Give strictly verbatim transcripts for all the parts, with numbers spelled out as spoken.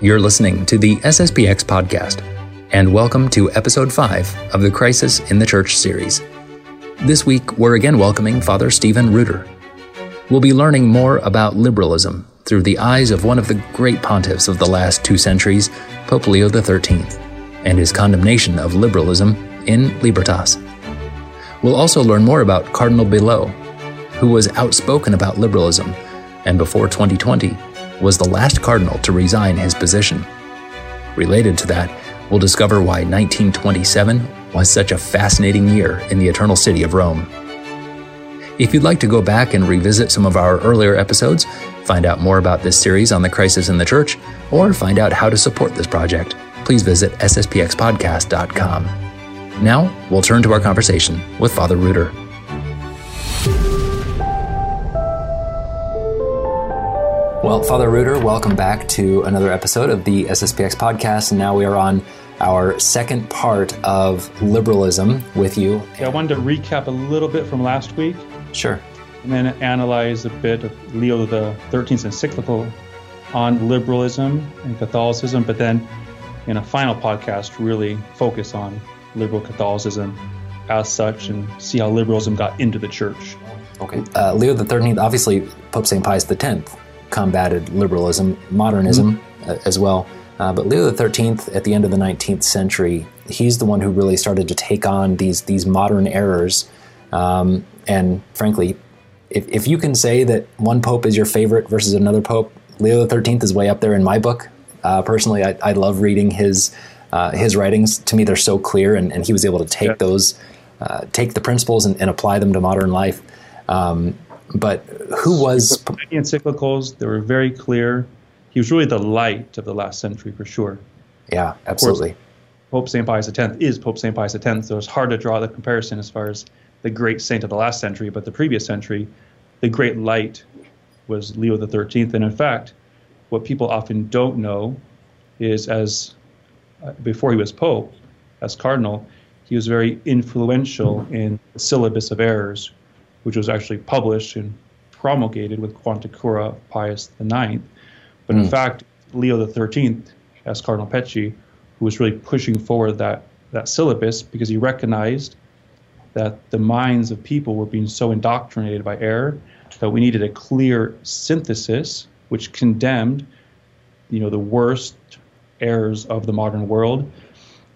You're listening to the S S P X Podcast, and welcome to Episode five of the Crisis in the Church series. This week, we're again welcoming Father Stephen Ruder. We'll be learning more about liberalism through the eyes of one of the great pontiffs of the last two centuries, Pope Leo the thirteenth, and his condemnation of liberalism in Libertas. We'll also learn more about Cardinal Billot, who was outspoken about liberalism, and before twenty twenty, was the last cardinal to resign his position. Related to that, we'll discover why nineteen twenty-seven was such a fascinating year in the Eternal City of Rome. If you'd like to go back and revisit some of our earlier episodes, find out more about this series on the crisis in the church, or find out how to support this project, please visit S S P X podcast dot com. Now, we'll turn to our conversation with Father Ruder. Well, Father Ruder, welcome back to another episode of the S S P X Podcast. And now we are on our second part of liberalism with you. Yeah, I wanted to recap a little bit from last week. Sure. And then analyze a bit of Leo the thirteenth's encyclical on liberalism and Catholicism, but then in a final podcast, really focus on liberal Catholicism as such and see how liberalism got into the church. Okay. Uh, Leo the thirteenth, obviously Pope Saint Pius the tenth combated liberalism, modernism mm-hmm. uh, as well. Uh, but Leo the thirteenth, at the end of the nineteenth century, he's the one who really started to take on these these modern errors. Um, and frankly, if, if you can say that one pope is your favorite versus another pope, Leo the thirteenth is way up there in my book. Uh, personally, I, I love reading his uh, his writings. To me, they're so clear, and, and he was able to take yeah. those, uh, take the principles and, and apply them to modern life. Um, but who was... The encyclicals, they were very clear. He was really the light of the last century for sure. Yeah, absolutely. Of course, Pope Saint Pius X is Pope Saint Pius X, so it's hard to draw the comparison as far as the great saint of the last century, but the previous century, the great light was Leo the thirteenth. And in fact, what people often don't know is as uh, before he was Pope, as Cardinal, he was very influential in the Syllabus of Errors, which was actually published and promulgated with Quanticura Pius the ninth. But in mm. fact, Leo the thirteenth, as Cardinal Pecci, who was really pushing forward that, that syllabus because he recognized that the minds of people were being so indoctrinated by error that we needed a clear synthesis which condemned, you know, the worst errors of the modern world.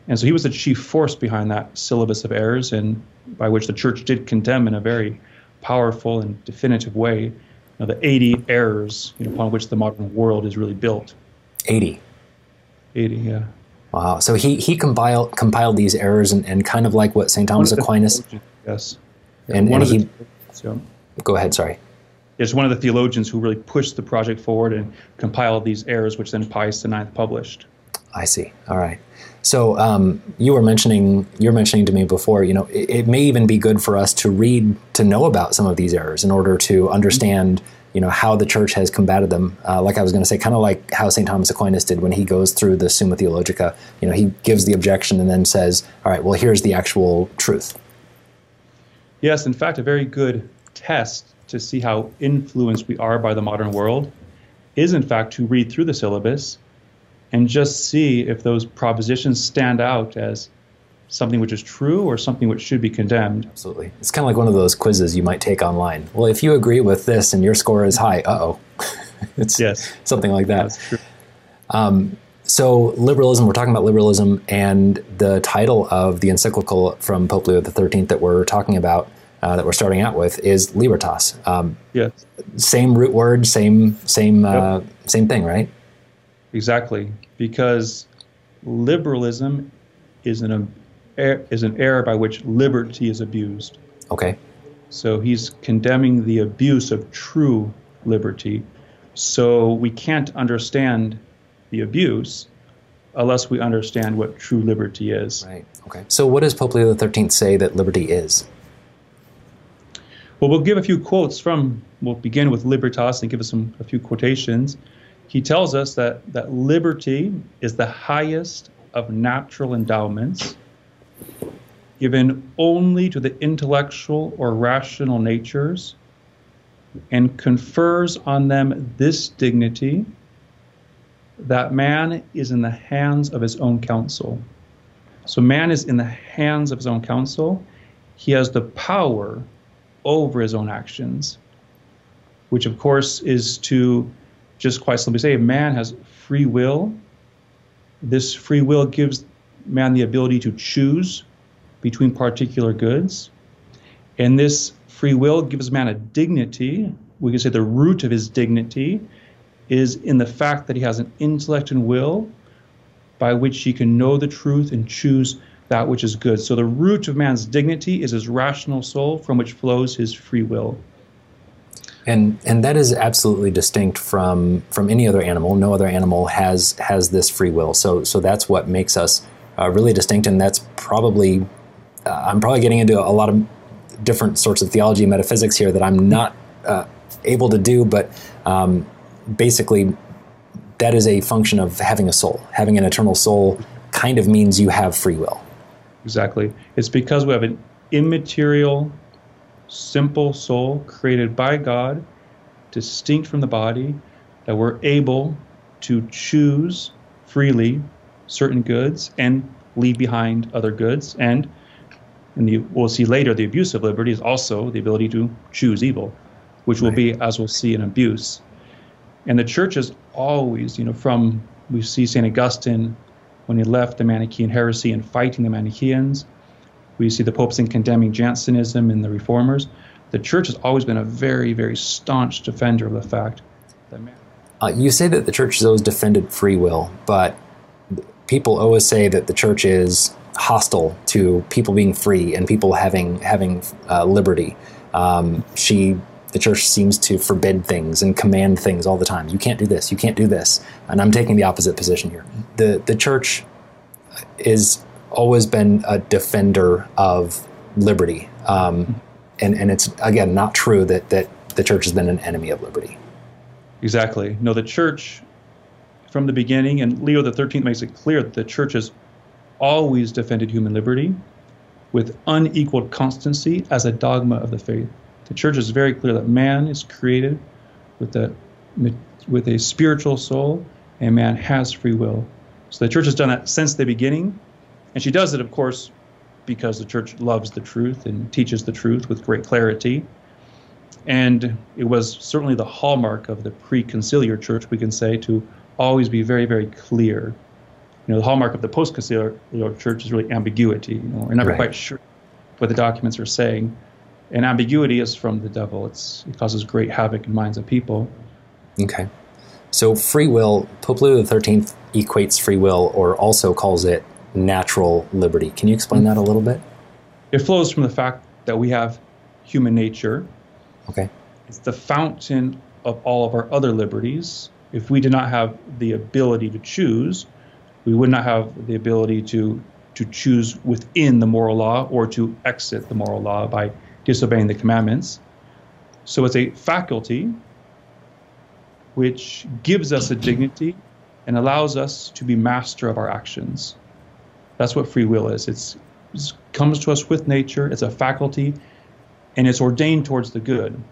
And so he was the chief force behind that syllabus of errors, and by which the church did condemn in a very powerful and definitive way Now, the eighty errors you know, upon which the modern world is really built. eighty. eighty, yeah. Wow. So he, he compiled compiled these errors and, and kind of like what Saint Thomas Aquinas. Yes. And, and he. Yeah. Go ahead, sorry. It's one of the theologians who really pushed the project forward and compiled these errors, which then Pius the ninth published. I see. All right. So um, you were mentioning you're mentioning to me before, you know, it, it may even be good for us to read, to know about some of these errors in order to understand, you know, how the church has combated them. Uh, like I was going to say, kind of like how Saint Thomas Aquinas did when he goes through the Summa Theologica. You know, he gives the objection and then says, all right, well, here's the actual truth. Yes, in fact, a very good test to see how influenced we are by the modern world is, in fact, to read through the syllabus and just see if those propositions stand out as something which is true or something which should be condemned. Absolutely. It's kind of like one of those quizzes you might take online. Well, if you agree with this and your score is high, uh-oh. It's yes. something like that. That's true. Um, so liberalism, we're talking about liberalism, and the title of the encyclical from Pope Leo the thirteenth that we're talking about, uh, that we're starting out with, is Libertas. Um, yes. Same root word, same, same, yep. uh, same thing, right? Exactly, because liberalism is an is an error by which liberty is abused. Okay. So he's condemning the abuse of true liberty. So we can't understand the abuse unless we understand what true liberty is. Right. Okay. So what does Pope Leo the thirteenth say that liberty is? Well, we'll give a few quotes from. We'll begin with Libertas and give us some a few quotations. He tells us that, that liberty is the highest of natural endowments, given only to the intellectual or rational natures, and confers on them this dignity, that man is in the hands of his own counsel. So man is in the hands of his own counsel. He has the power over his own actions, which of course is to just quite simply say man has free will. This free will gives man the ability to choose between particular goods. And this free will gives man a dignity. We can say the root of his dignity is in the fact that he has an intellect and will by which he can know the truth and choose that which is good. So the root of man's dignity is his rational soul, from which flows his free will. And and that is absolutely distinct from from any other animal. No other animal has has this free will. So so that's what makes us uh, really distinct. And that's probably uh, I'm probably getting into a lot of different sorts of theology and metaphysics here that I'm not uh, able to do. But um, basically, that is a function of having a soul. Having an eternal soul kind of means you have free will. Exactly. It's because we have an immaterial, simple soul created by God, distinct from the body, that we're able to choose freely certain goods and leave behind other goods. And, and the, we'll see later, the abuse of liberty is also the ability to choose evil, which will be, as we'll see, an abuse. And the church is always, you know, from, we see Saint Augustine when he left the Manichaean heresy and fighting the Manichaeans. We see the popes in condemning Jansenism and the reformers. The church has always been a very, very staunch defender of the fact that man... Uh, you say that the church has always defended free will, but people always say that the church is hostile to people being free and people having having uh, liberty. Um, she... The church seems to forbid things and command things all the time. You can't do this. You can't do this. And I'm taking the opposite position here. The the church is always been a defender of liberty. Um, and, and it's, again, not true that, that the church has been an enemy of liberty. Exactly. No, the church, from the beginning, and Leo the thirteenth makes it clear that the church has always defended human liberty with unequaled constancy as a dogma of the faith. The church is very clear that man is created with a, with a spiritual soul, and man has free will. So the church has done that since the beginning, and she does it, of course, because the church loves the truth and teaches the truth with great clarity. And it was certainly the hallmark of the pre-conciliar church, we can say, to always be very, very clear. You know, the hallmark of the post-conciliar church is really ambiguity. You know, we're never quite sure what the documents are saying. And ambiguity is from the devil. It's, it causes great havoc in minds of people. Okay. So free will, Pope Leo the thirteenth equates free will, or also calls it natural liberty. Can you explain that a little bit? It flows from the fact that we have human nature. Okay. It's the fountain of all of our other liberties. If we did not have the ability to choose, we would not have the ability to, to choose within the moral law or to exit the moral law by disobeying the commandments. So it's a faculty which gives us a dignity and allows us to be master of our actions. That's what free will is. It's, it comes to us with nature. It's a faculty, and it's ordained towards the good.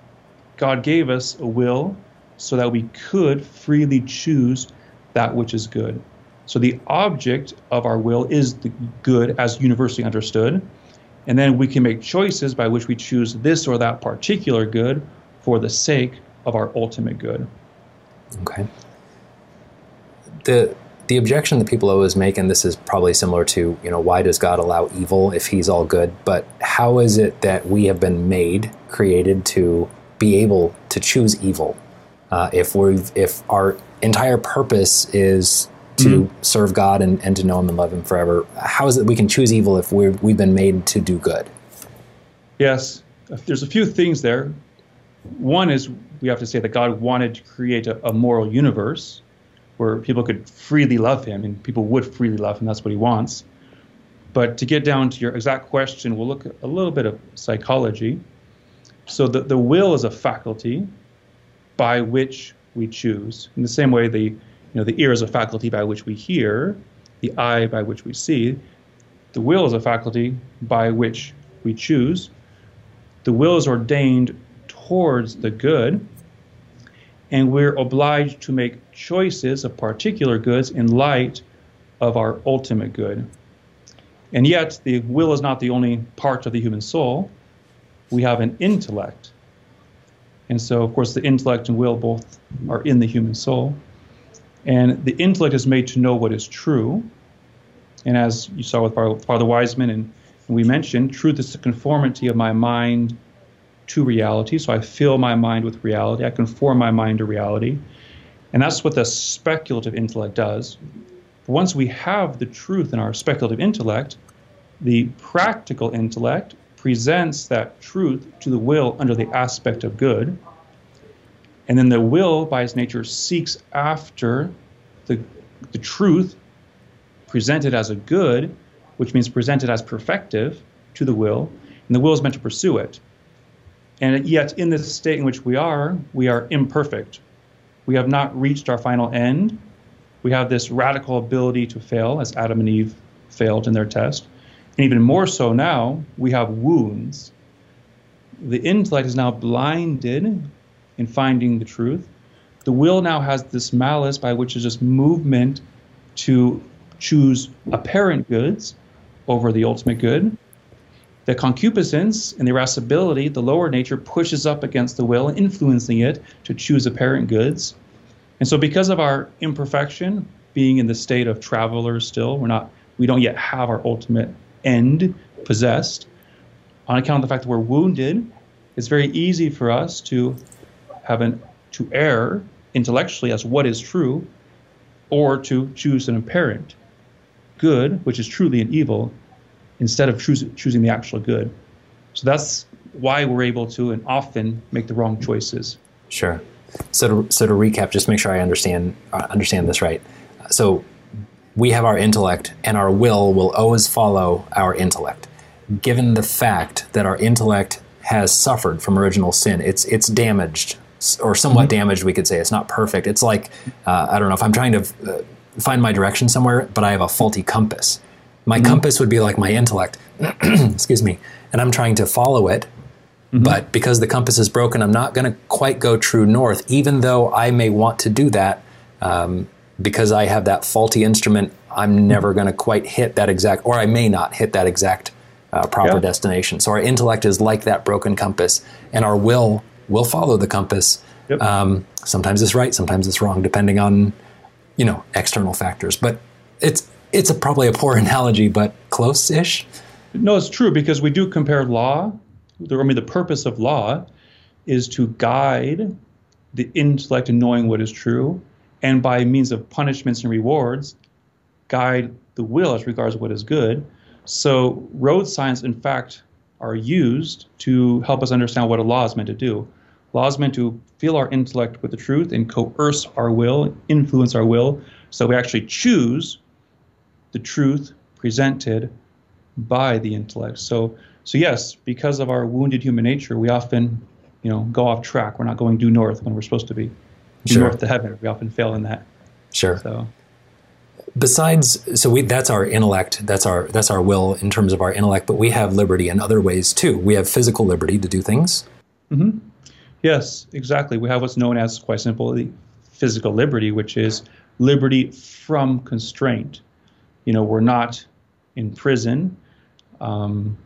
God gave us a will so that we could freely choose that which is good. So the object of our will is the good as universally understood. And then we can make choices by which we choose this or that particular good for the sake of our ultimate good. Okay. The the objection that people always make, and this is probably similar to, you know, why does God allow evil if he's all good? But how is it that we have been made, created to be able to choose evil? Uh, if we've, if our entire purpose is to mm-hmm. serve God and, and to know him and love him forever. How is it we can choose evil if we're, we've been made to do good? Yes, there's a few things there. One is we have to say that God wanted to create a, a moral universe where people could freely love him, and people would freely love him. That's what he wants. But to get down to your exact question, we'll look at a little bit of psychology. So the, the will is a faculty by which we choose. In the same way, the You know, the ear is a faculty by which we hear, the eye by which we see. The will is a faculty by which we choose. The will is ordained towards the good. and we're obliged to make choices of particular goods in light of our ultimate good. And yet, the will is not the only part of the human soul. We have an intellect. And so, of course, the intellect and will both are in the human soul. And the intellect is made to know what is true. And as you saw with Father Wiseman, and we mentioned, truth is the conformity of my mind to reality. So I fill my mind with reality. I conform my mind to reality. And that's what the speculative intellect does. Once we have the truth in our speculative intellect, the practical intellect presents that truth to the will under the aspect of good. And then the will, by its nature, seeks after the, the truth presented as a good, which means presented as perfective to the will, and the will is meant to pursue it. And yet, in this state in which we are, we are imperfect. We have not reached our final end. We have this radical ability to fail, as Adam and Eve failed in their test. And even more so now, we have wounds. The intellect is now blinded in finding the truth. The will now has this malice, by which is this movement to choose apparent goods over the ultimate good. The concupiscence and the irascibility, the lower nature, pushes up against the will, influencing it to choose apparent goods. And so because of our imperfection, being in the state of travelers still, we're not, we don't yet have our ultimate end possessed. On account of the fact that we're wounded, it's very easy for us to have an, to err intellectually as what is true, or to choose an apparent good, which is truly an evil, instead of choos choosing the actual good. So that's why we're able to and often make the wrong choices. Sure. So to, so to recap, just make sure I understand uh, understand this right. So we have our intellect, and our will will always follow our intellect. Given the fact that our intellect has suffered from original sin, it's it's damaged, or somewhat mm-hmm. damaged, we could say. It's not perfect. It's like, uh, I don't know, if I'm trying to uh, find my direction somewhere, but I have a faulty compass. My mm-hmm. compass would be like my intellect, excuse me, and I'm trying to follow it, mm-hmm. but because the compass is broken, I'm not going to quite go true north, even though I may want to do that, um, because I have that faulty instrument. I'm never going to quite hit that exact, or I may not hit that exact uh, proper yeah. destination. So our intellect is like that broken compass, and our will will follow the compass. Yep. Um, sometimes it's right, sometimes it's wrong, depending on, you know, external factors. But it's it's a, probably a poor analogy, but close-ish. No, it's true, because we do compare law. The, I mean, the purpose of law is to guide the intellect in knowing what is true, and by means of punishments and rewards, guide the will as regards what is good. So road signs, in fact, are used to help us understand what a law is meant to do. Law is meant to fill our intellect with the truth and coerce our will, influence our will, so we actually choose the truth presented by the intellect. So, so yes, because of our wounded human nature, we often, you know, go off track. We're not going due north when we're supposed to be. Due sure. north to heaven. We often fail in that. Sure. So. Besides, so we, that's our intellect, that's our that's our will in terms of our intellect, but we have liberty in other ways too. We have physical liberty to do things. Mm-hmm. Yes, exactly. We have what's known as, quite simply, physical liberty, which is liberty from constraint. You know, we're not in prison. Um,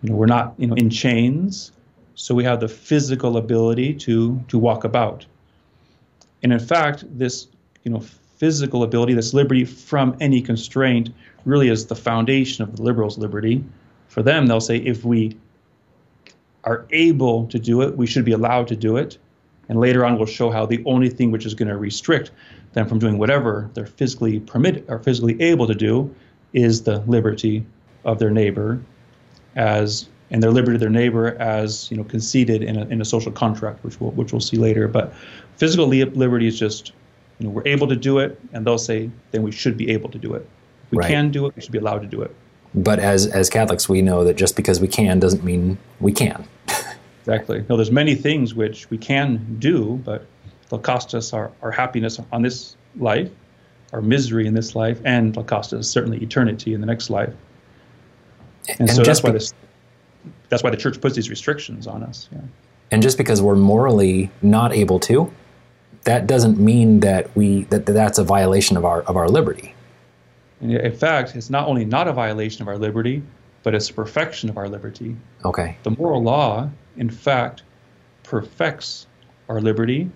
you know, we're not, you know, in chains. So we have the physical ability to to walk about. And in fact, this, you know, physical ability, this liberty from any constraint, really is the foundation of the liberals' liberty. For them, they'll say, if we are able to do it, we should be allowed to do it. And later on, we'll show how the only thing which is going to restrict them from doing whatever they're physically permitted or physically able to do is the liberty of their neighbor, as and their liberty of their neighbor as, you know, conceded in a in a social contract, which we'll which we'll see later. But physical liberty is just, you know, we're able to do it, and they'll say, then we should be able to do it. We right. can do it, we should be allowed to do it. But as as Catholics, we know that just because we can doesn't mean we can. Exactly. No, there's many things which we can do, but they'll cost us our, our happiness on this life, our misery in this life, and they'll cost us certainly eternity in the next life. And, and so that's why, this, that's why the church puts these restrictions on us. Yeah. And just because we're morally not able to, that doesn't mean that we that that's a violation of our of our liberty. In fact, it's not only not a violation of our liberty, but it's a perfection of our liberty. Okay. The moral law, in fact, perfects our liberty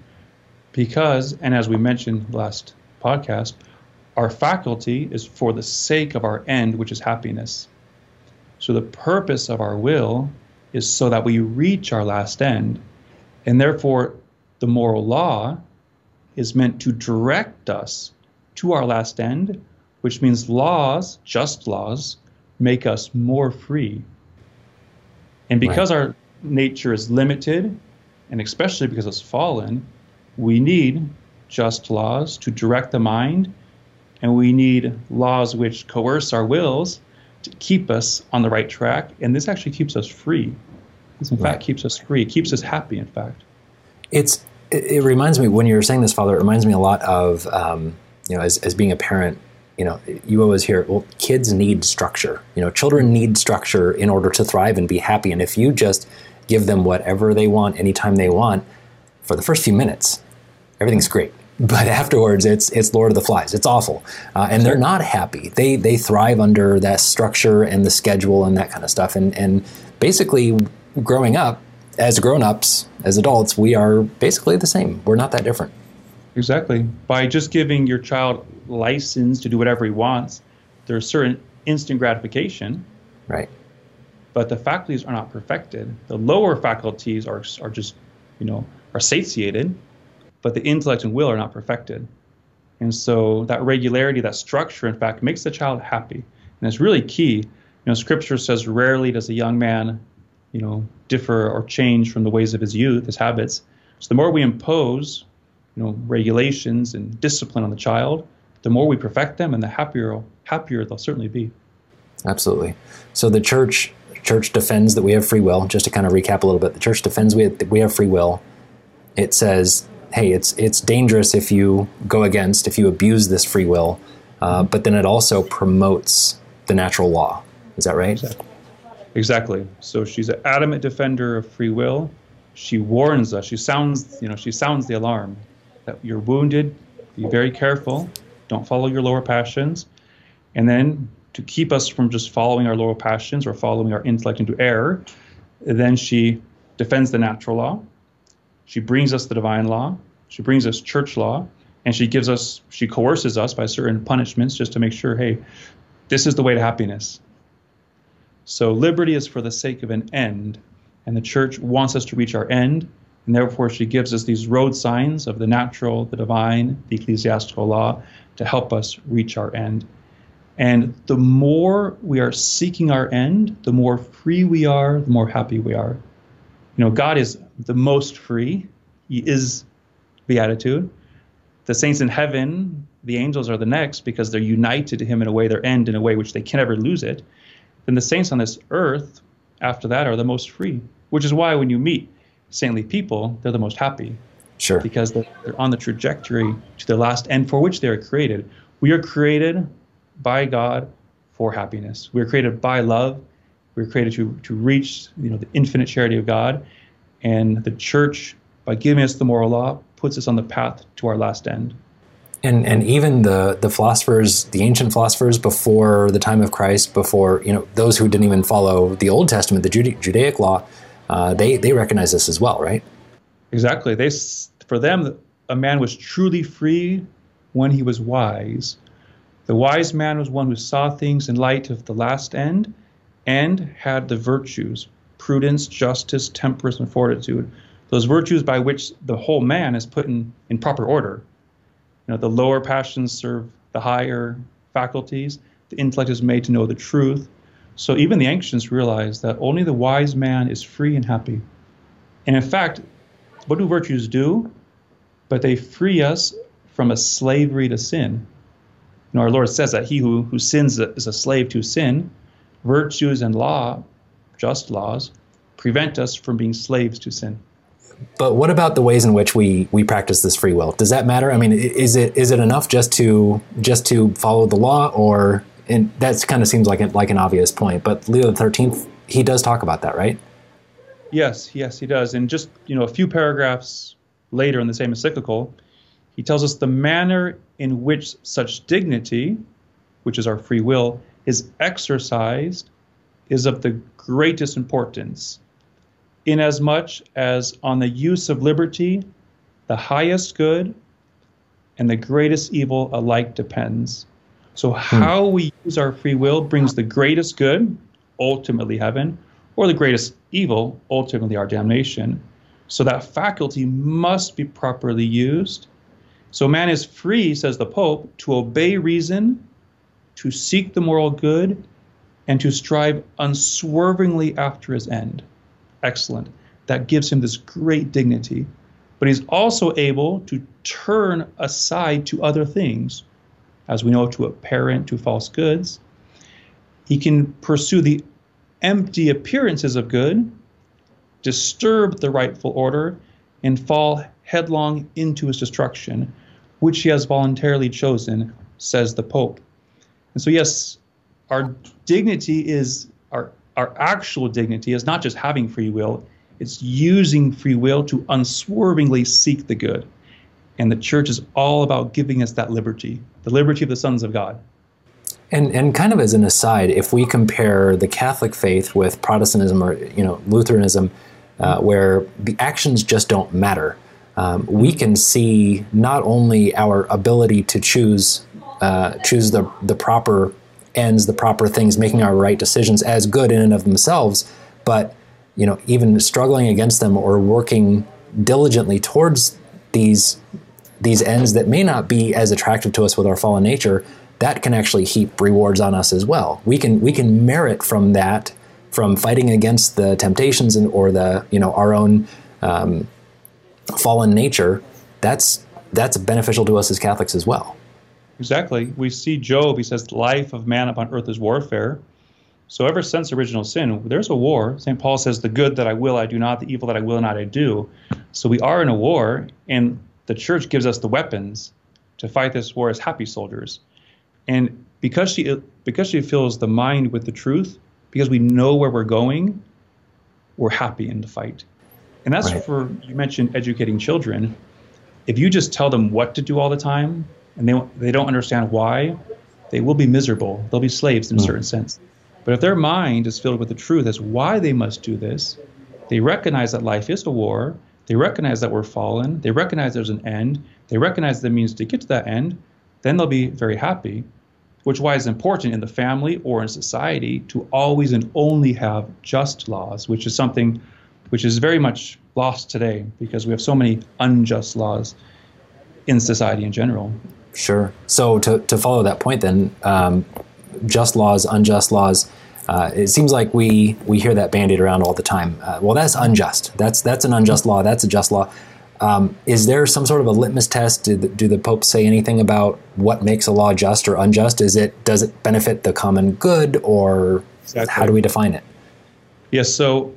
because, and as we mentioned last podcast, our faculty is for the sake of our end, which is happiness. So the purpose of our will is so that we reach our last end. And therefore, the moral law is meant to direct us to our last end, which means laws, just laws, make us more free. And because right. our nature is limited, and especially because it's fallen, we need just laws to direct the mind, and we need laws which coerce our wills to keep us on the right track. And this actually keeps us free. This, in right. fact, keeps us free. It keeps us happy, in fact. It's. It, it reminds me, when you were saying this, Father, it reminds me a lot of, um, you know, as, as being a parent, you know, you always hear, well, kids need structure. You know, children need structure in order to thrive and be happy. And if you just give them whatever they want, anytime they want, for the first few minutes, everything's great. But afterwards, it's it's Lord of the Flies. It's awful. Uh, and they're not happy. They they thrive under that structure and the schedule and that kind of stuff. And, and basically, growing up, as grown-ups, as adults, we are basically the same. We're not that different. Exactly. By just giving your child license to do whatever he wants, there's certain instant gratification. Right. But the faculties are not perfected. The lower faculties are are just, you know, are satiated, but the intellect and will are not perfected. And so that regularity, that structure, in fact, makes the child happy. And it's really key. You know, Scripture says rarely does a young man, you know, differ or change from the ways of his youth, his habits. So the more we impose, you know, regulations and discipline on the child, the more we perfect them, and the happier, happier they'll certainly be. Absolutely. So the church, church defends that we have free will. Just to kind of recap a little bit, the church defends we have, we have free will. It says, hey, it's it's dangerous if you go against, if you abuse this free will. Uh, but then it also promotes the natural law. Is that right? Exactly. exactly. So she's an adamant defender of free will. She warns us. She sounds, you know, she sounds the alarm. That you're wounded, be very careful, don't follow your lower passions. And then to keep us from just following our lower passions or following our intellect into error, then she defends the natural law. She brings us the divine law. She brings us church law. And she gives us, she coerces us by certain punishments just to make sure, hey, this is the way to happiness. So liberty is for the sake of an end. And the church wants us to reach our end. And therefore, she gives us these road signs of the natural, the divine, the ecclesiastical law to help us reach our end. And the more we are seeking our end, the more free we are, the more happy we are. You know, God is the most free. He is beatitude. The saints in heaven, the angels are the next because they're united to him in a way, their end in a way which they can never lose it. Then the saints on this earth after that are the most free, which is why when you meet saintly people, they're the most happy. Sure. Because they're on the trajectory to the last end for which they are created. We are created by God for happiness. We are created by love. We are created to, to reach, you know, the infinite charity of God. And the church, by giving us the moral law, puts us on the path to our last end. And and even the the philosophers, the ancient philosophers before the time of Christ, before, you know, those who didn't even follow the Old Testament, the Jude- Judaic law, Uh, they they recognize this as well, right? Exactly. They for them, a man was truly free when he was wise. The wise man was one who saw things in light of the last end, and had the virtues: prudence, justice, temperance, and fortitude. Those virtues by which the whole man is put in, in proper order. You know, the lower passions serve the higher faculties. The intellect is made to know the truth. So even the ancients realized that only the wise man is free and happy. And in fact, what do virtues do? But they free us from a slavery to sin. You know, our Lord says that he who, who sins is a slave to sin. Virtues and law, just laws, prevent us from being slaves to sin. But what about the ways in which we, we practice this free will? Does that matter? I mean, is it is it enough just to just to follow the law, or... And that kind of seems like, a, like an obvious point, but Leo the thirteenth, he does talk about that, right? Yes, yes, he does. And just, you know, a few paragraphs later in the same encyclical, He tells us the manner in which such dignity, which is our free will, is exercised is of the greatest importance, inasmuch as on the use of liberty, the highest good and the greatest evil alike depends. So how hmm. we use our free will brings the greatest good, ultimately heaven, or the greatest evil, ultimately our damnation. So that faculty must be properly used. So man is free, says the Pope, to obey reason, to seek the moral good, and to strive unswervingly after his end. Excellent. That gives him this great dignity. But he's also able to turn aside to other things, as we know, to a parent, to false goods. He can pursue the empty appearances of good, disturb the rightful order, and fall headlong into his destruction, which he has voluntarily chosen, says the Pope. And so, yes, our dignity is, our, our actual dignity is not just having free will, it's using free will to unswervingly seek the good. And the church is all about giving us that liberty, the liberty of the sons of God. And and kind of as an aside, if we compare the Catholic faith with Protestantism or, you know, Lutheranism, uh, where the actions just don't matter, um, we can see not only our ability to choose uh, choose the, the proper ends, the proper things, making our right decisions as good in and of themselves, but you know, even struggling against them or working diligently towards these these ends that may not be as attractive to us with our fallen nature, that can actually heap rewards on us as well. We can we can merit from that, from fighting against the temptations and or the you know our own um, fallen nature. That's that's beneficial to us as Catholics as well. Exactly. We see Job. He says, "The life of man upon earth is warfare." So ever since original sin, there's a war. Saint Paul says, the good that I will, I do not, the evil that I will not, I do. So we are in a war, and the church gives us the weapons to fight this war as happy soldiers. And because she because she fills the mind with the truth, because we know where we're going, we're happy in the fight. And that's right. For, you mentioned educating children. If you just tell them what to do all the time, and they, they don't understand why, they will be miserable. They'll be slaves in mm. a certain sense. But if their mind is filled with the truth as why they must do this, they recognize that life is a war, they recognize that we're fallen, they recognize there's an end, they recognize the means to get to that end, then they'll be very happy, which is why it's important in the family or in society to always and only have just laws, which is something which is very much lost today because we have so many unjust laws in society in general. Sure. So to, to follow that point then, um, just laws, unjust laws. Uh, it seems like we we hear that bandied around all the time. Uh, well, that's unjust. That's that's an unjust law. That's a just law. Um, is there some sort of a litmus test? Do the, do the Pope say anything about what makes a law just or unjust? Is it does it benefit the common good, or exactly. How do we define it? Yes. So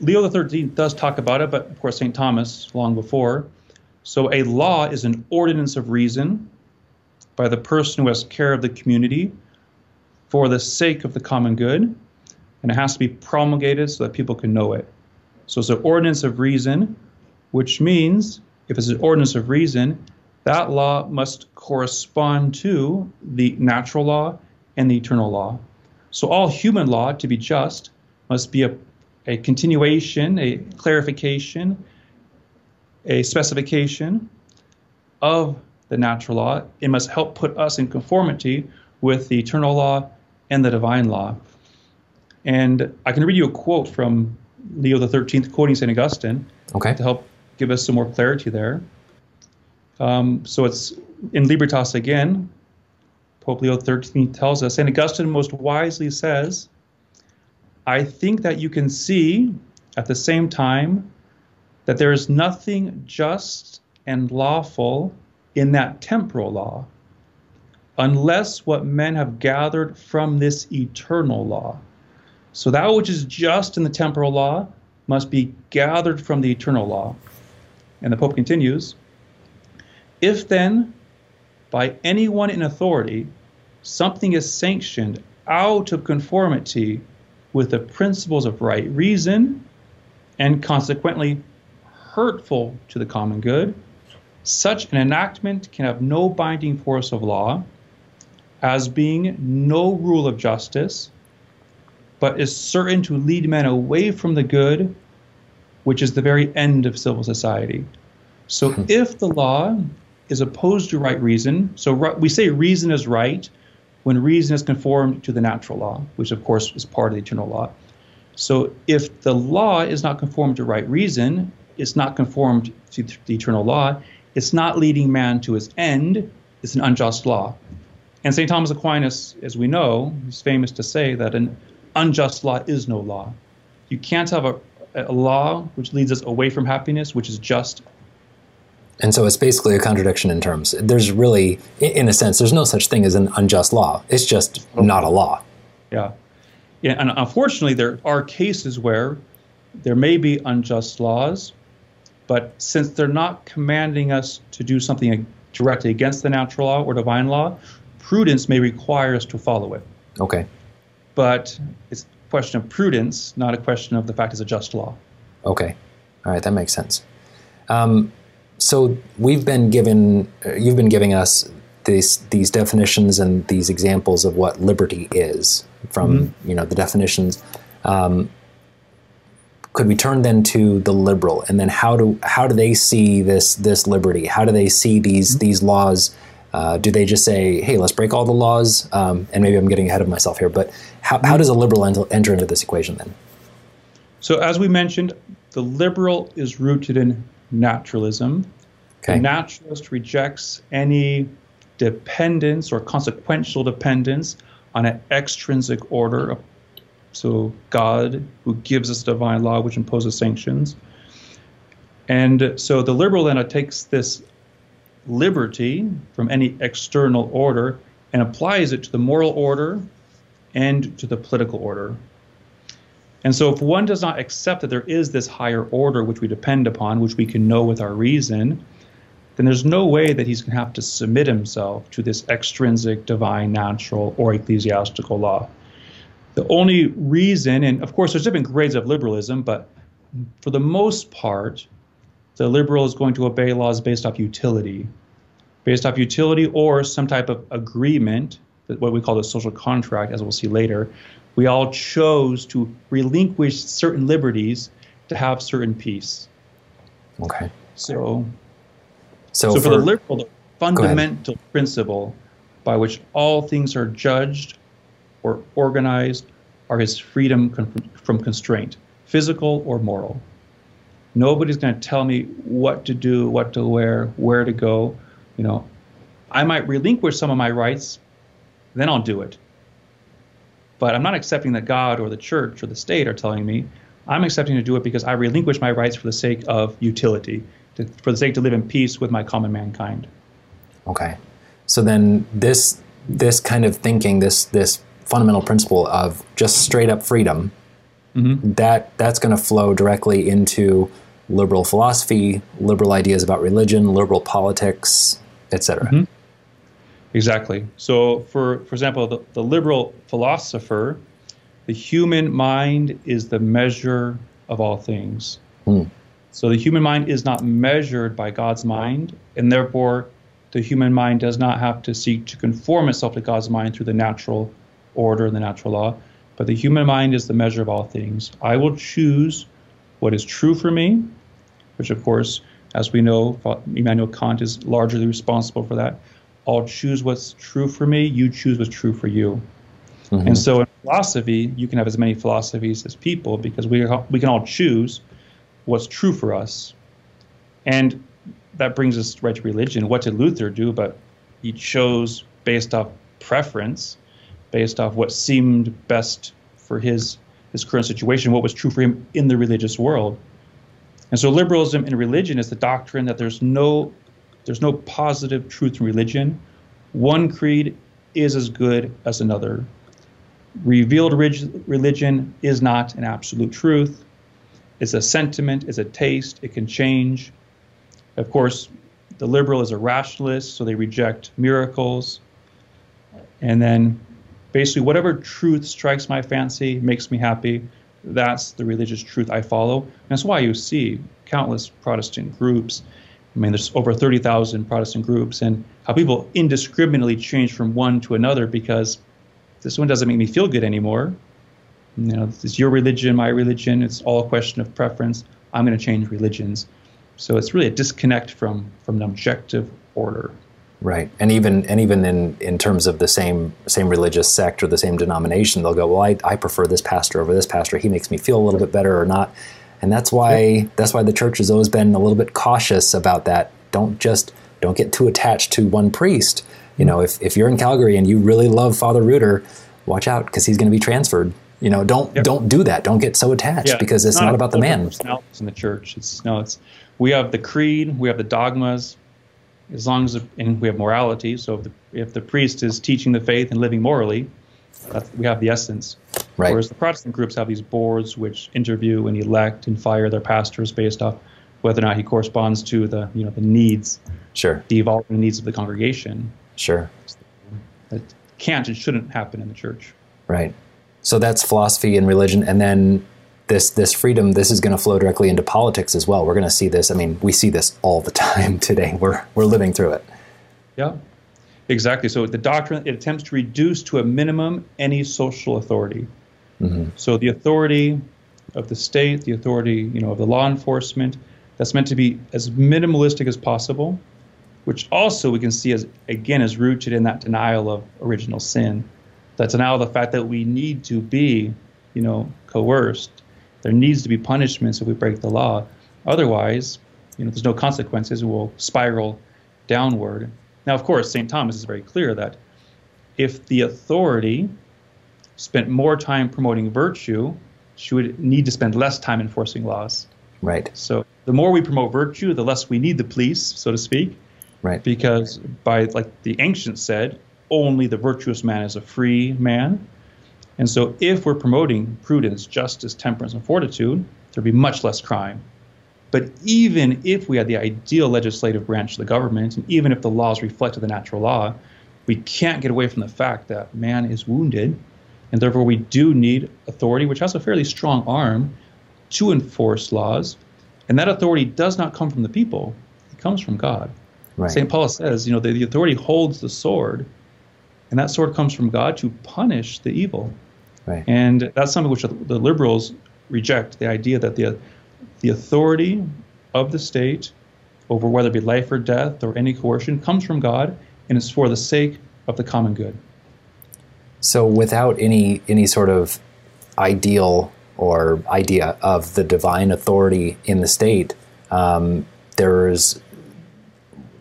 Leo the thirteenth does talk about it, but of course Saint Thomas long before. So a law is an ordinance of reason by the person who has care of the community, for the sake of the common good, and it has to be promulgated so that people can know it. So it's an ordinance of reason, which means if it's an ordinance of reason, that law must correspond to the natural law and the eternal law. So all human law, to be just, must be a, a continuation, a clarification, a specification of the natural law. It must help put us in conformity with the eternal law and the divine law. And I can read you a quote from Leo the thirteenth, quoting Saint Augustine, okay, to help give us some more clarity there. Um, so it's in Libertas again. Pope Leo the thirteenth tells us, Saint Augustine most wisely says, I think that you can see at the same time that there is nothing just and lawful in that temporal law, unless what men have gathered from this eternal law. So that which is just in the temporal law must be gathered from the eternal law. And the Pope continues, if then by anyone in authority something is sanctioned out of conformity with the principles of right reason and consequently hurtful to the common good, Such an enactment can have no binding force of law, as being no rule of justice, but is certain to lead men away from the good, which is the very end of civil society. So if the law is opposed to right reason, so right, we say reason is right when reason is conformed to the natural law, which of course is part of the eternal law. So if the law is not conformed to right reason, it's not conformed to the eternal law, it's not leading man to his end, it's an unjust law. And Saint Thomas Aquinas, as we know, is famous to say that an unjust law is no law. You can't have a, a law which leads us away from happiness, which is just. And so it's basically a contradiction in terms. There's really, in a sense, there's no such thing as an unjust law. It's just not a law. Yeah. Yeah. And unfortunately, there are cases where there may be unjust laws, but since they're not commanding us to do something directly against the natural law or divine law, prudence may require us to follow it. Okay. But it's a question of prudence, not a question of the fact it's a just law. Okay. All right. That makes sense. Um, so we've been given, you've been giving us these, these definitions and these examples of what liberty is from, mm-hmm. you know, the definitions. Um, could we turn then to the liberal, and then how do, how do they see this, this liberty? How do they see these, mm-hmm. these laws? Uh, do they just say, hey, let's break all the laws? Um, and maybe I'm getting ahead of myself here, but how, how does a liberal enter into this equation then? So as we mentioned, the liberal is rooted in naturalism. Okay. The naturalist rejects any dependence or consequential dependence on an extrinsic order. So God, who gives us divine law, which imposes sanctions. And so the liberal then takes this liberty from any external order and applies it to the moral order and to the political order. And so if one does not accept that there is this higher order which we depend upon, which we can know with our reason, then there's no way that he's going to have to submit himself to this extrinsic, divine, natural, or ecclesiastical law. The only reason, and of course there's different grades of liberalism, but for the most part, the liberal is going to obey laws based off utility, based off utility or some type of agreement, what we call the social contract, as we'll see later. We all chose to relinquish certain liberties to have certain peace. Okay. So, so, so for, for the liberal, the fundamental principle by which all things are judged or organized are his freedom from constraint, physical or moral. Nobody's going to tell me what to do, what to wear, where to go. You know, I might relinquish some of my rights, then I'll do it. But I'm not accepting that God or the church or the state are telling me. I'm accepting to do it because I relinquish my rights for the sake of utility, to, for the sake to live in peace with my common mankind. Okay. So then this this kind of thinking, this this fundamental principle of just straight up freedom, mm-hmm. that that's going to flow directly into liberal philosophy, liberal ideas about religion, liberal politics, et cetera. Mm-hmm. Exactly. So, for, for example, the, the liberal philosopher, the human mind is the measure of all things. Mm. So the human mind is not measured by God's mind, and therefore the human mind does not have to seek to conform itself to God's mind through the natural order and the natural law. But the human mind is the measure of all things. I will choose what is true for me, which, of course, as we know, Immanuel Kant is largely responsible for that. I'll choose what's true for me. You choose what's true for you. Mm-hmm. And so in philosophy, you can have as many philosophies as people because we, are, we can all choose what's true for us. And that brings us right to religion. What did Luther do? But he chose based off preference, based off what seemed best for his his current situation, what was true for him in the religious world. And so liberalism in religion is the doctrine that there's no there's no positive truth in religion. One creed is as good as another. Revealed religion is not an absolute truth. It's a sentiment, it's a taste, it can change. Of course, the liberal is a rationalist, so they reject miracles. And then basically, whatever truth strikes my fancy, makes me happy, that's the religious truth I follow. And that's why you see countless Protestant groups I mean, there's over thirty thousand Protestant groups, and how people indiscriminately change from one to another because this one doesn't make me feel good anymore. You know, it's your religion, my religion. It's all a question of preference. I'm going to change religions. So it's really a disconnect from from an objective order. Right, and even and even in, in terms of the same same religious sect or the same denomination, they'll go, well, I, I prefer this pastor over this pastor. He makes me feel a little bit better or not. And that's why yeah. that's why the church has always been a little bit cautious about that. Don't just don't get too attached to one priest. You know, if if you're in Calgary and you really love Father Ruder, watch out because he's going to be transferred. You know, don't yep. don't do that. Don't get so attached yeah. because it's, it's not, not about the man. Personalities in the church. It's no, it's we have the creed, we have the dogmas, as long as and we have morality. So if the, if the priest is teaching the faith and living morally, that's, we have the essence. Right. Whereas the Protestant groups have these boards which interview and elect and fire their pastors based off whether or not he corresponds to the you know the needs, sure, the evolving needs of the congregation. Sure. That can't and shouldn't happen in the church. Right. So that's philosophy and religion, and then this this freedom. This is going to flow directly into politics as well. We're going to see this. I mean, we see this all the time today. We're we're living through it. Yeah, exactly. So the doctrine, it attempts to reduce to a minimum any social authority. Mm-hmm. So the authority of the state, the authority you know of the law enforcement, that's meant to be as minimalistic as possible, which also we can see as again is rooted in that denial of original sin. That's now the fact that we need to be, you know, coerced. There needs to be punishments if we break the law. Otherwise, you know, there's no consequences. We'll spiral downward. Now, of course, Saint Thomas is very clear that if the authority spent more time promoting virtue, she would need to spend less time enforcing laws. Right. So the more we promote virtue, the less we need the police, so to speak. Right. Because by, like the ancients said, only the virtuous man is a free man. And so if we're promoting prudence, justice, temperance, and fortitude, there'd be much less crime. But even if we had the ideal legislative branch of the government, and even if the laws reflected the natural law, we can't get away from the fact that man is wounded, and therefore we do need authority, which has a fairly strong arm, to enforce laws. And that authority does not come from the people. It comes from God. Right. Saint Paul says, you know, the, the authority holds the sword. And that sword comes from God to punish the evil. Right. And that's something which the liberals reject, the idea that the the authority of the state over whether it be life or death or any coercion comes from God and is for the sake of the common good. So without any any sort of ideal or idea of the divine authority in the state, um, there's...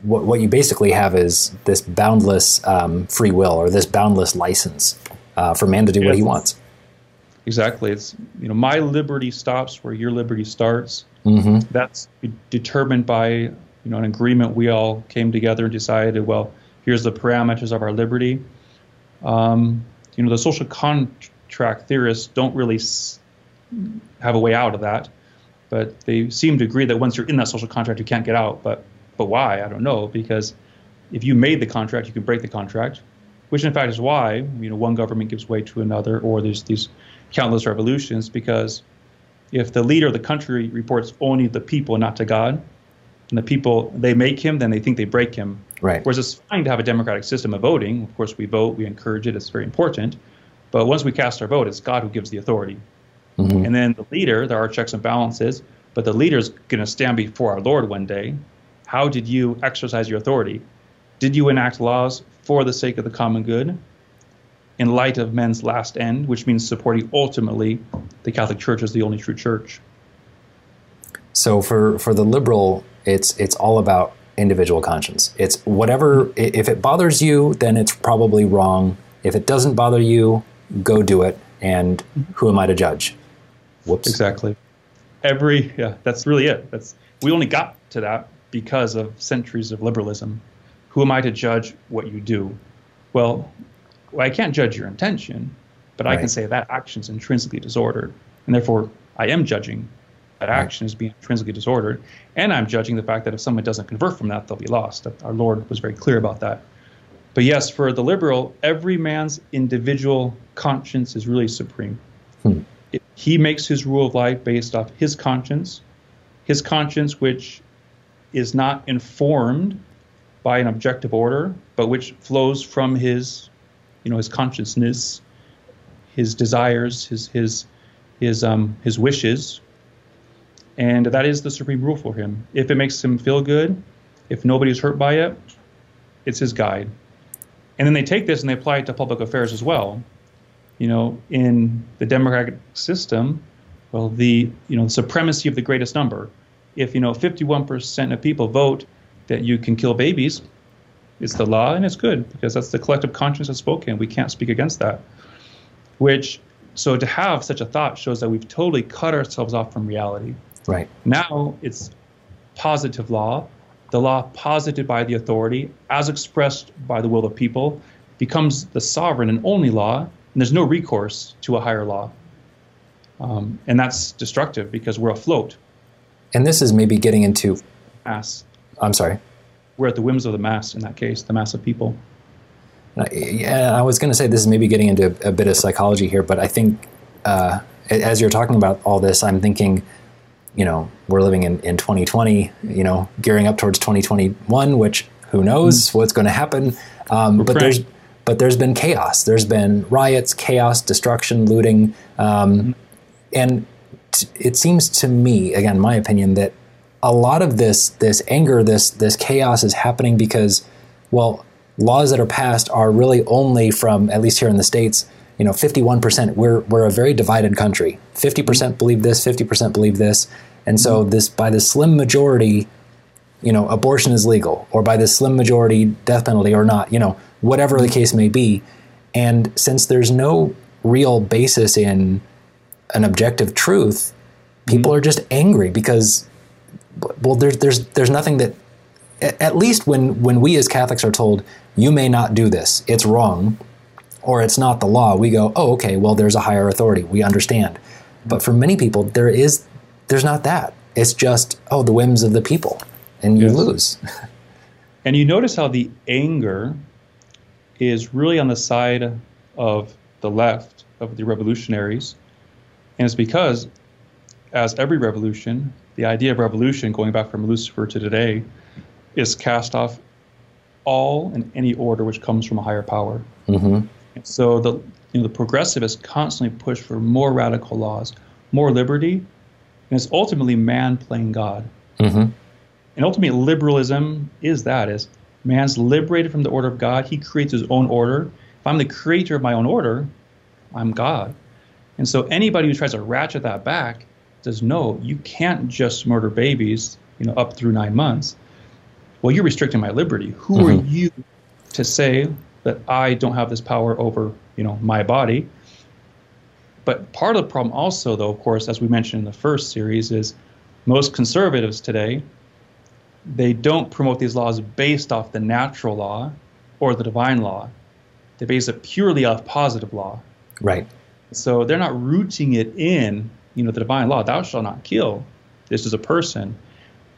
What, what you basically have is this boundless um, free will or this boundless license uh, for man to do yes. what he wants. Exactly. It's, you know, my liberty stops where your liberty starts. Mm-hmm. That's determined by, you know, an agreement we all came together and decided, well, here's the parameters of our liberty. Um, you know, the social contract theorists don't really have a way out of that, but they seem to agree that once you're in that social contract, you can't get out. But But why? I don't know, because if you made the contract, you can break the contract, which in fact is why, you know, one government gives way to another, or there's these countless revolutions, because if the leader of the country reports only the people, not to God, and the people, they make him, then they think they break him. Right. Whereas it's fine to have a democratic system of voting. Of course, we vote, we encourage it, it's very important. But once we cast our vote, it's God who gives the authority. Mm-hmm. And then the leader, there are checks and balances, but the leader's going to stand before our Lord one day. How did you exercise your authority? Did you enact laws for the sake of the common good in light of men's last end, which means supporting ultimately the Catholic Church as the only true church? So for, for the liberal, it's it's all about individual conscience. It's whatever, if it bothers you, then it's probably wrong. If it doesn't bother you, go do it. And who am I to judge? Whoops. Exactly. Every, yeah, that's really it. That's, we only got to that because of centuries of liberalism. Who am I to judge what you do? Well, well I can't judge your intention, but right. I can say that action is intrinsically disordered, and therefore I am judging that right. action as being intrinsically disordered, and I'm judging the fact that if someone doesn't convert from that, they'll be lost. Our Lord was very clear about that. But yes, for the liberal, every man's individual conscience is really supreme. Hmm. It, he makes his rule of life based off his conscience, his conscience which is not informed by an objective order, but which flows from his, you know, his consciousness, his desires, his his his um his wishes, and that is the supreme rule for him. If it makes him feel good, if nobody's hurt by it, it's his guide. And then they take this and they apply it to public affairs as well. You know, in the democratic system, well, the, you know, the supremacy of the greatest number. If, you know, fifty-one percent of people vote that you can kill babies, it's the law and it's good, because that's the collective conscience that's spoken. We can't speak against that. Which, so to have such a thought shows that we've totally cut ourselves off from reality. Right. Now it's positive law. The law posited by the authority, as expressed by the will of people, becomes the sovereign and only law, and there's no recourse to a higher law. Um, and that's destructive because we're afloat. And this is maybe getting into... Mass. I'm sorry? We're at the whims of the mass in that case, the mass of people. Yeah, I was going to say this is maybe getting into a bit of psychology here, but I think uh, as you're talking about all this, I'm thinking... You know, we're living in, in twenty twenty, you know, gearing up towards twenty twenty-one, which who knows what's going to happen. Um, but there's but there's been chaos. There's been riots, chaos, destruction, looting. Um, and t- it seems to me, again, my opinion, that a lot of this this anger, this this chaos is happening because, well, laws that are passed are really only from, at least here in the States, you know, fifty-one percent, we're we're a very divided country. fifty percent believe this, fifty percent believe this. And so this, by the slim majority, you know, abortion is legal, or by the slim majority, death penalty or not, you know, whatever the case may be. And since there's no real basis in an objective truth, people are just angry because, well, there's there's there's nothing that, at least when when we as Catholics are told, you may not do this, it's wrong, or it's not the law, we go, oh, okay, well, there's a higher authority, we understand. But for many people, there is, there's not that. It's just, oh, the whims of the people, and you yes. lose. And you notice how the anger is really on the side of the left, of the revolutionaries, and it's because, as every revolution, the idea of revolution, going back from Lucifer to today, is cast off all and any order which comes from a higher power. Mm-hmm. So the you know the progressivists constantly push for more radical laws, more liberty, and it's ultimately man playing God. Mm-hmm. And ultimately liberalism is that, is man's liberated from the order of God. He creates his own order. If I'm the creator of my own order, I'm God. And so anybody who tries to ratchet that back says, no, you can't just murder babies, you know, up through nine months. Well, you're restricting my liberty. Who mm-hmm. are you to say that I don't have this power over, you know, my body? But part of the problem also, though, of course, as we mentioned in the first series, is most conservatives today, they don't promote these laws based off the natural law or the divine law. They base it purely off positive law. Right. So they're not rooting it in, you know, the divine law. Thou shalt not kill. This is a person.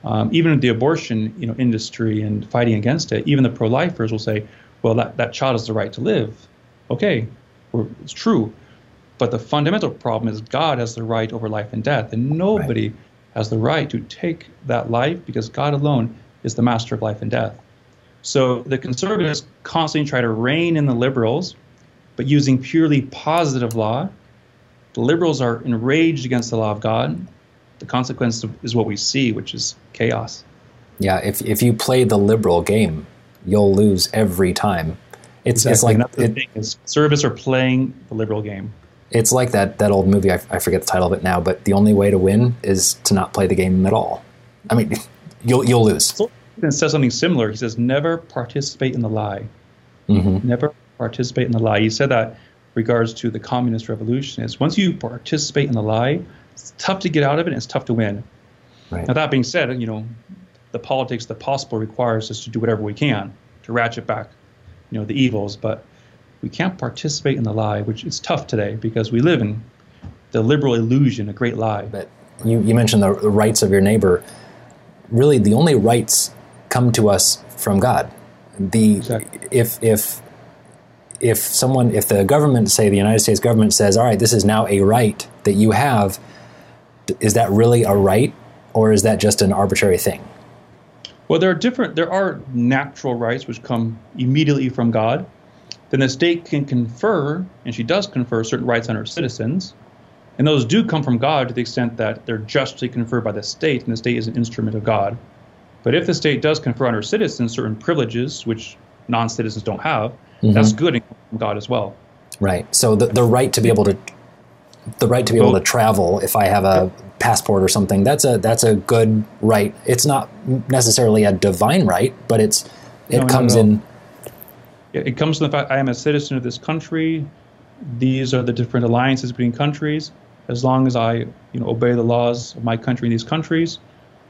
Um, even the abortion, you know, industry and fighting against it, even the pro-lifers will say, well, that, that child has the right to live. Okay, we're, it's true. But the fundamental problem is God has the right over life and death, and nobody right. has the right to take that life, because God alone is the master of life and death. So the conservatives constantly try to rein in the liberals, but using purely positive law. The liberals are enraged against the law of God. The consequence is what we see, which is chaos. Yeah, if if you play the liberal game, you'll lose every time. It's exactly. It's like, and that's the it, thing is, conservatives are playing the liberal game. It's like that that old movie. I, I forget the title of it now, but the only way to win is to not play the game at all. I mean, you'll you'll lose. It says something similar. He says, "Never participate in the lie." Mm-hmm. Never participate in the lie. He said that in regards to the communist revolution. Is once you participate in the lie, it's tough to get out of it, and it's tough to win. Right. Now, that being said, you know, the politics that possible requires us to do whatever we can to ratchet back, you know, the evils. But we can't participate in the lie, which is tough today because we live in the liberal illusion, a great lie. But you, you mentioned the rights of your neighbor. Really, the only rights come to us from God. The exactly. if if if someone, if the government, say the United States government says, all right, this is now a right that you have, is that really a right, or is that just an arbitrary thing? Well, there are different, there are natural rights which come immediately from God. Then the state can confer, and she does confer, certain rights on her citizens. And those do come from God to the extent that they're justly conferred by the state, and the state is an instrument of God. But if the state does confer on her citizens certain privileges, which non-citizens don't have, mm-hmm. that's good and comes from God as well. Right. So the, the right to be able to, the right to be able to travel, if I have a passport or something, that's a that's a good right. It's not necessarily a divine right, but it's it no, comes no, no. in. It comes from the fact I am a citizen of this country. These are the different alliances between countries. As long as I, you know, obey the laws of my country and these countries,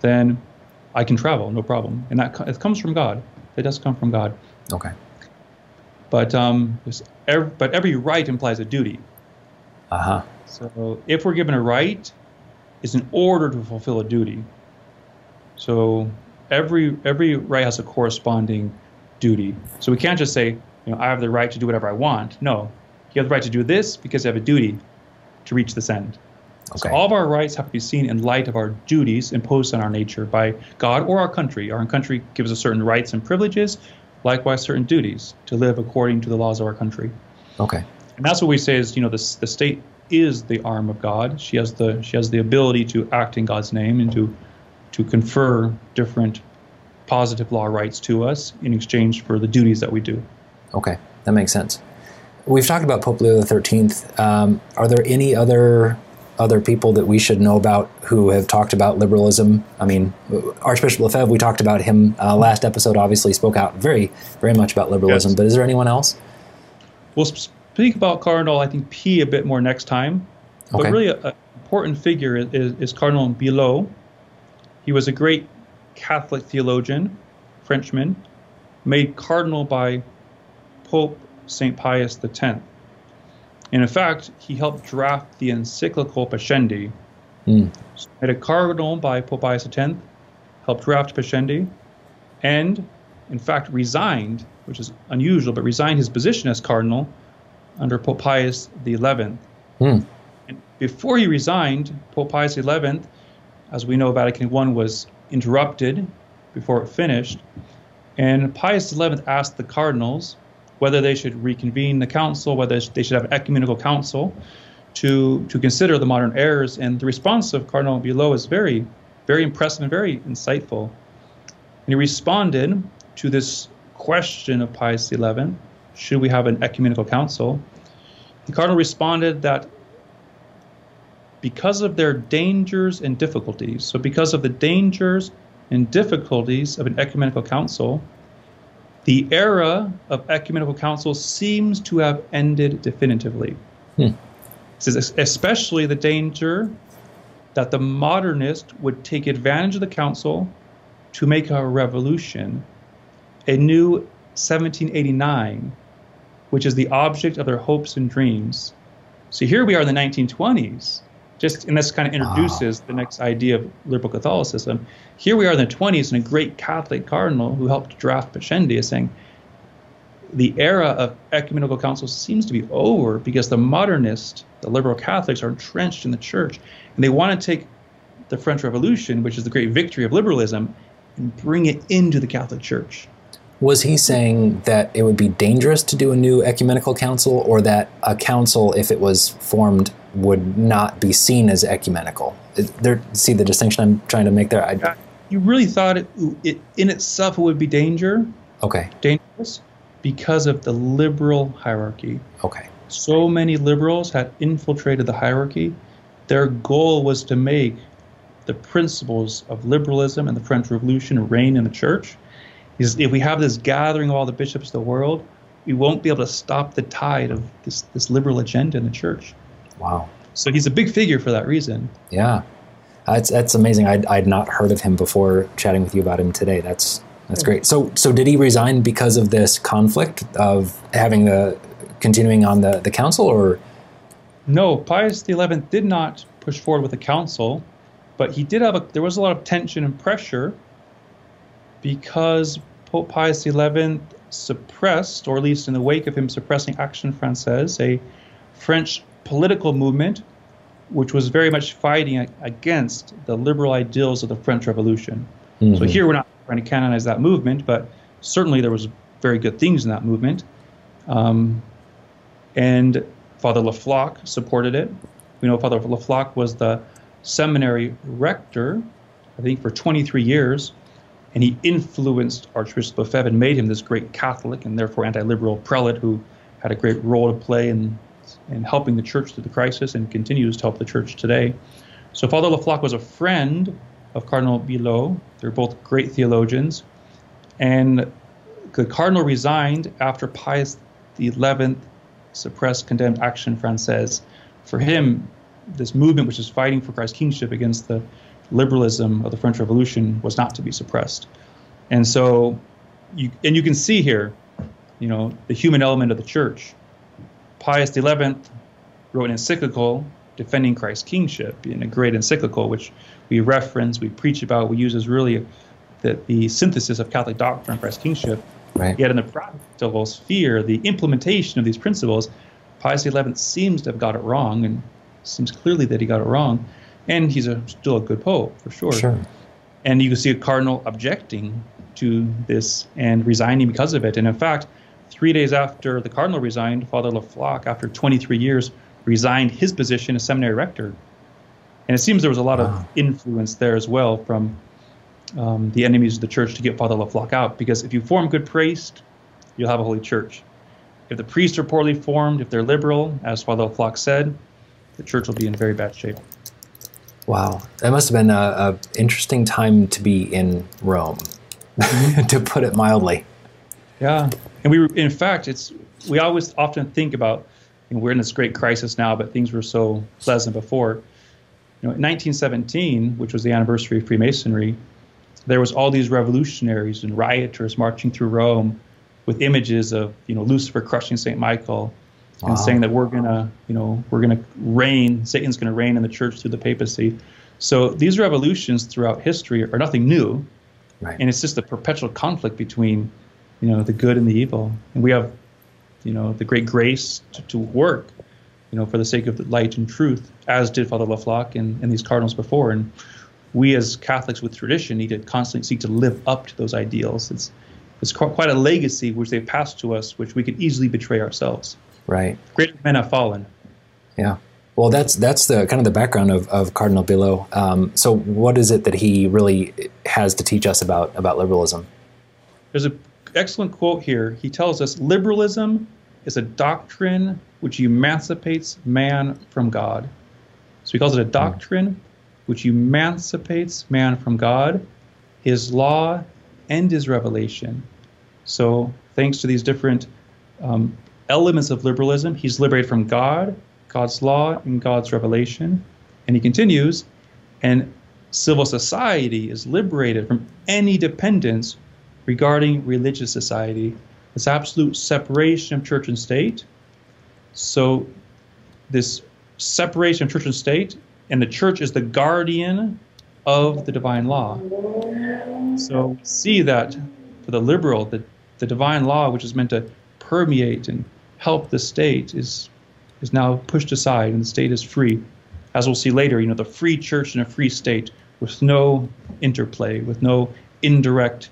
then I can travel, no problem. And that it comes from God. It does come from God. Okay. But um, every, but every right implies a duty. Uh huh. So if we're given a right, it's in order to fulfill a duty. So every every right has a corresponding duty. So we can't just say, you know, I have the right to do whatever I want. No, you have the right to do this because you have a duty to reach this end. Okay. So all of our rights have to be seen in light of our duties imposed on our nature by God or our country. Our country gives us certain rights and privileges, likewise certain duties to live according to the laws of our country. Okay. And that's what we say is, you know, the the state is the arm of God. She has the she has the ability to act in God's name and to to confer different positive law rights to us in exchange for the duties that we do. Okay, that makes sense. We've talked about Pope Leo the thirteenth. Um, are there any other other people that we should know about who have talked about liberalism? I mean, Archbishop Lefebvre, we talked about him uh, last episode, obviously spoke out very, very much about liberalism, yes. But is there anyone else? Well, sp- speak about Cardinal, I think, P a bit more next time. But okay. really an important figure is, is, is Cardinal Billot. He was a great Catholic theologian, Frenchman, made cardinal by Pope Saint Pius the tenth. And in fact, he helped draft the encyclical Pascendi. Mm. So made a cardinal by Pope Pius the tenth, helped draft Pascendi, and in fact resigned, which is unusual, but resigned his position as cardinal under Pope Pius the eleventh. Mm. And before he resigned, Pope Pius the eleventh, as we know, Vatican the First was interrupted before it finished, and Pius the eleventh asked the cardinals whether they should reconvene the council, whether they should have an ecumenical council to to consider the modern errors. And the response of Cardinal Billot is very, very impressive and very insightful. And he responded to this question of Pius the eleventh, should we have an ecumenical council? The cardinal responded that because of their dangers and difficulties, so because of the dangers and difficulties of an ecumenical council, the era of ecumenical councils seems to have ended definitively. Hmm. Says especially the danger that the modernist would take advantage of the council to make a revolution, a new seventeen eighty-nine, which is the object of their hopes and dreams. So here we are in the nineteen twenties. Just, and this kind of introduces ah. the next idea of liberal Catholicism. Here we are in the twenties, and a great Catholic cardinal who helped draft Pascendi is saying the era of ecumenical councils seems to be over because the modernists, the liberal Catholics, are entrenched in the church, and they want to take the French Revolution, which is the great victory of liberalism, and bring it into the Catholic Church. Was he saying that it would be dangerous to do a new ecumenical council, or that a council, if it was formed, would not be seen as ecumenical? There, see the distinction I'm trying to make there? I, you really thought it, it in itself it would be danger? Okay. Dangerous because of the liberal hierarchy. Okay. So many liberals had infiltrated the hierarchy. Their goal was to make the principles of liberalism and the French Revolution reign in the church. If we have this gathering of all the bishops of the world, we won't be able to stop the tide of this, this liberal agenda in the church. Wow. So he's a big figure for that reason. Yeah. That's, that's amazing. I'd, I'd not heard of him before chatting with you about him today. That's that's great. So so did he resign because of this conflict of having the continuing on the, the council, or? No, Pius the eleventh did not push forward with the council, but he did have a, there was a lot of tension and pressure because Pope Pius the eleventh suppressed, or at least in the wake of him suppressing Action Française, a French political movement which was very much fighting against the liberal ideals of the French Revolution. Mm-hmm. So here we're not trying to canonize that movement, but certainly there was very good things in that movement. Um, and Father Le Floch supported it. We know Father Le Floch was the seminary rector, I think, for twenty-three years, and he influenced Archbishop Lefebvre and made him this great Catholic and therefore anti-liberal prelate who had a great role to play in, in helping the church through the crisis and continues to help the church today. So Father Le Floch was a friend of Cardinal Billot. They're both great theologians. And the cardinal resigned after Pius the eleventh suppressed, condemned Action Française. For him, this movement, which is fighting for Christ's kingship against the liberalism of the French Revolution, was not to be suppressed. And so, you, and you can see here, you know, the human element of the church. Pius the eleventh wrote an encyclical defending Christ's kingship, in a great encyclical, which we reference, we preach about, we use as really the, the synthesis of Catholic doctrine of Christ's kingship. Right. Yet in the practical sphere, the implementation of these principles, Pius the eleventh seems to have got it wrong, and seems clearly that he got it wrong. And he's a, still a good pope, for sure. Sure. And you can see a cardinal objecting to this and resigning because of it. And in fact, three days after the cardinal resigned, Father Le Floch, after twenty-three years, resigned his position as seminary rector. And it seems there was a lot wow. of influence there as well from um, the enemies of the church to get Father Le Floch out. Because if you form good priests, you'll have a holy church. If the priests are poorly formed, if they're liberal, as Father Le Floch said, the church will be in very bad shape. Wow. That must have been an interesting time to be in Rome, mm-hmm. to put it mildly. Yeah. And we, were, in fact, it's we always often think about, you know, we're in this great crisis now, but things were so pleasant before. You know, in nineteen seventeen, which was the anniversary of Freemasonry, there was all these revolutionaries and rioters marching through Rome with images of, you know, Lucifer crushing Saint Michael, and wow. saying that we're gonna, you know, we're gonna reign, Satan's gonna reign in the church through the papacy. So these revolutions throughout history are nothing new, right. and it's just a perpetual conflict between, you know, the good and the evil. And we have, you know, the great grace to, to work, you know, for the sake of the light and truth, as did Father Le Floch and, and these cardinals before. And we as Catholics with tradition need to constantly seek to live up to those ideals. It's it's quite a legacy which they've passed to us, which we could easily betray ourselves. Right. Great men have fallen. Yeah. Well, that's that's the kind of the background of, of Cardinal Billot. Um, so what is it that he really has to teach us about, about liberalism? There's an excellent quote here. He tells us, liberalism is a doctrine which emancipates man from God. So he calls it a doctrine which emancipates man from God, his law, and his revelation. So thanks to these different um, elements of liberalism, he's liberated from God, God's law, and God's revelation. And he continues, and civil society is liberated from any dependence regarding religious society. This absolute separation of church and state. So this separation of church and state, and the church is the guardian of the divine law. So we see that for the liberal, the, the divine law, which is meant to permeate and help the state, is is now pushed aside, and the state is free. As we'll see later, you know, the free church and a free state with no interplay, with no indirect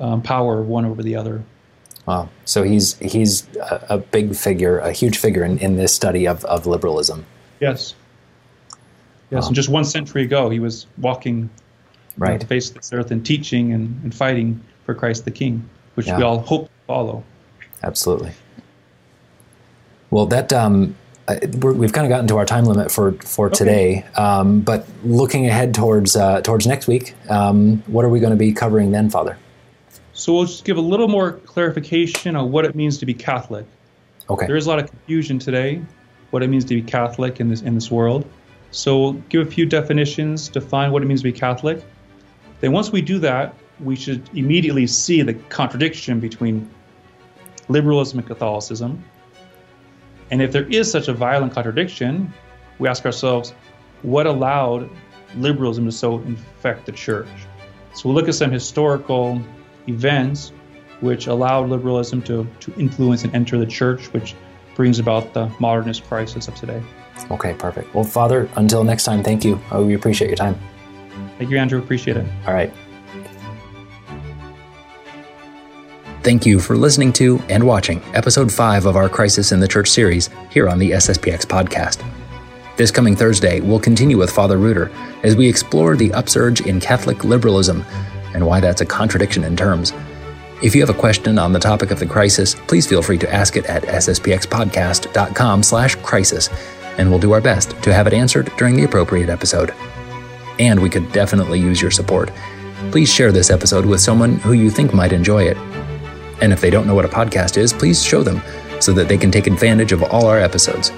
um, power one over the other. Wow. So he's he's a, a big figure, a huge figure in, in this study of, of liberalism. Yes. Yes, wow. And just one century ago, he was walking right. on the face of this earth and teaching and, and fighting for Christ the King, which yeah. we all hope to follow. Absolutely. Well, that um, we've kind of gotten to our time limit for for okay. today. Um, but looking ahead towards uh, towards next week, um, what are we going to be covering then, Father? So we'll just give a little more clarification on what it means to be Catholic. Okay. There is a lot of confusion today, what it means to be Catholic in this in this world. So we'll give a few definitions, define what it means to be Catholic. Then once we do that, we should immediately see the contradiction between liberalism and Catholicism. And if there is such a violent contradiction, we ask ourselves, what allowed liberalism to so infect the church? So we'll look at some historical events which allowed liberalism to, to influence and enter the church, which brings about the modernist crisis of today. Okay, perfect. Well, Father, until next time, thank you. Oh, we appreciate your time. Thank you, Andrew. Appreciate it. All right. Thank you for listening to and watching Episode five of our Crisis in the Church series here on the S S P X Podcast. This coming Thursday, we'll continue with Father Ruder as we explore the upsurge in Catholic liberalism and why that's a contradiction in terms. If you have a question on the topic of the crisis, please feel free to ask it at s s p x podcast dot com slash crisis, and we'll do our best to have it answered during the appropriate episode. And we could definitely use your support. Please share this episode with someone who you think might enjoy it. And if they don't know what a podcast is, please show them so that they can take advantage of all our episodes.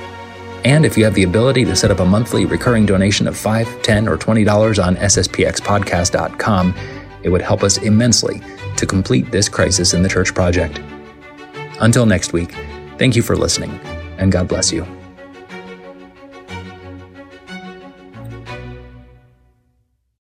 And if you have the ability to set up a monthly recurring donation of five dollars, ten dollars, or twenty dollars on s s p x podcast dot com, it would help us immensely to complete this Crisis in the Church project. Until next week, thank you for listening, and God bless you.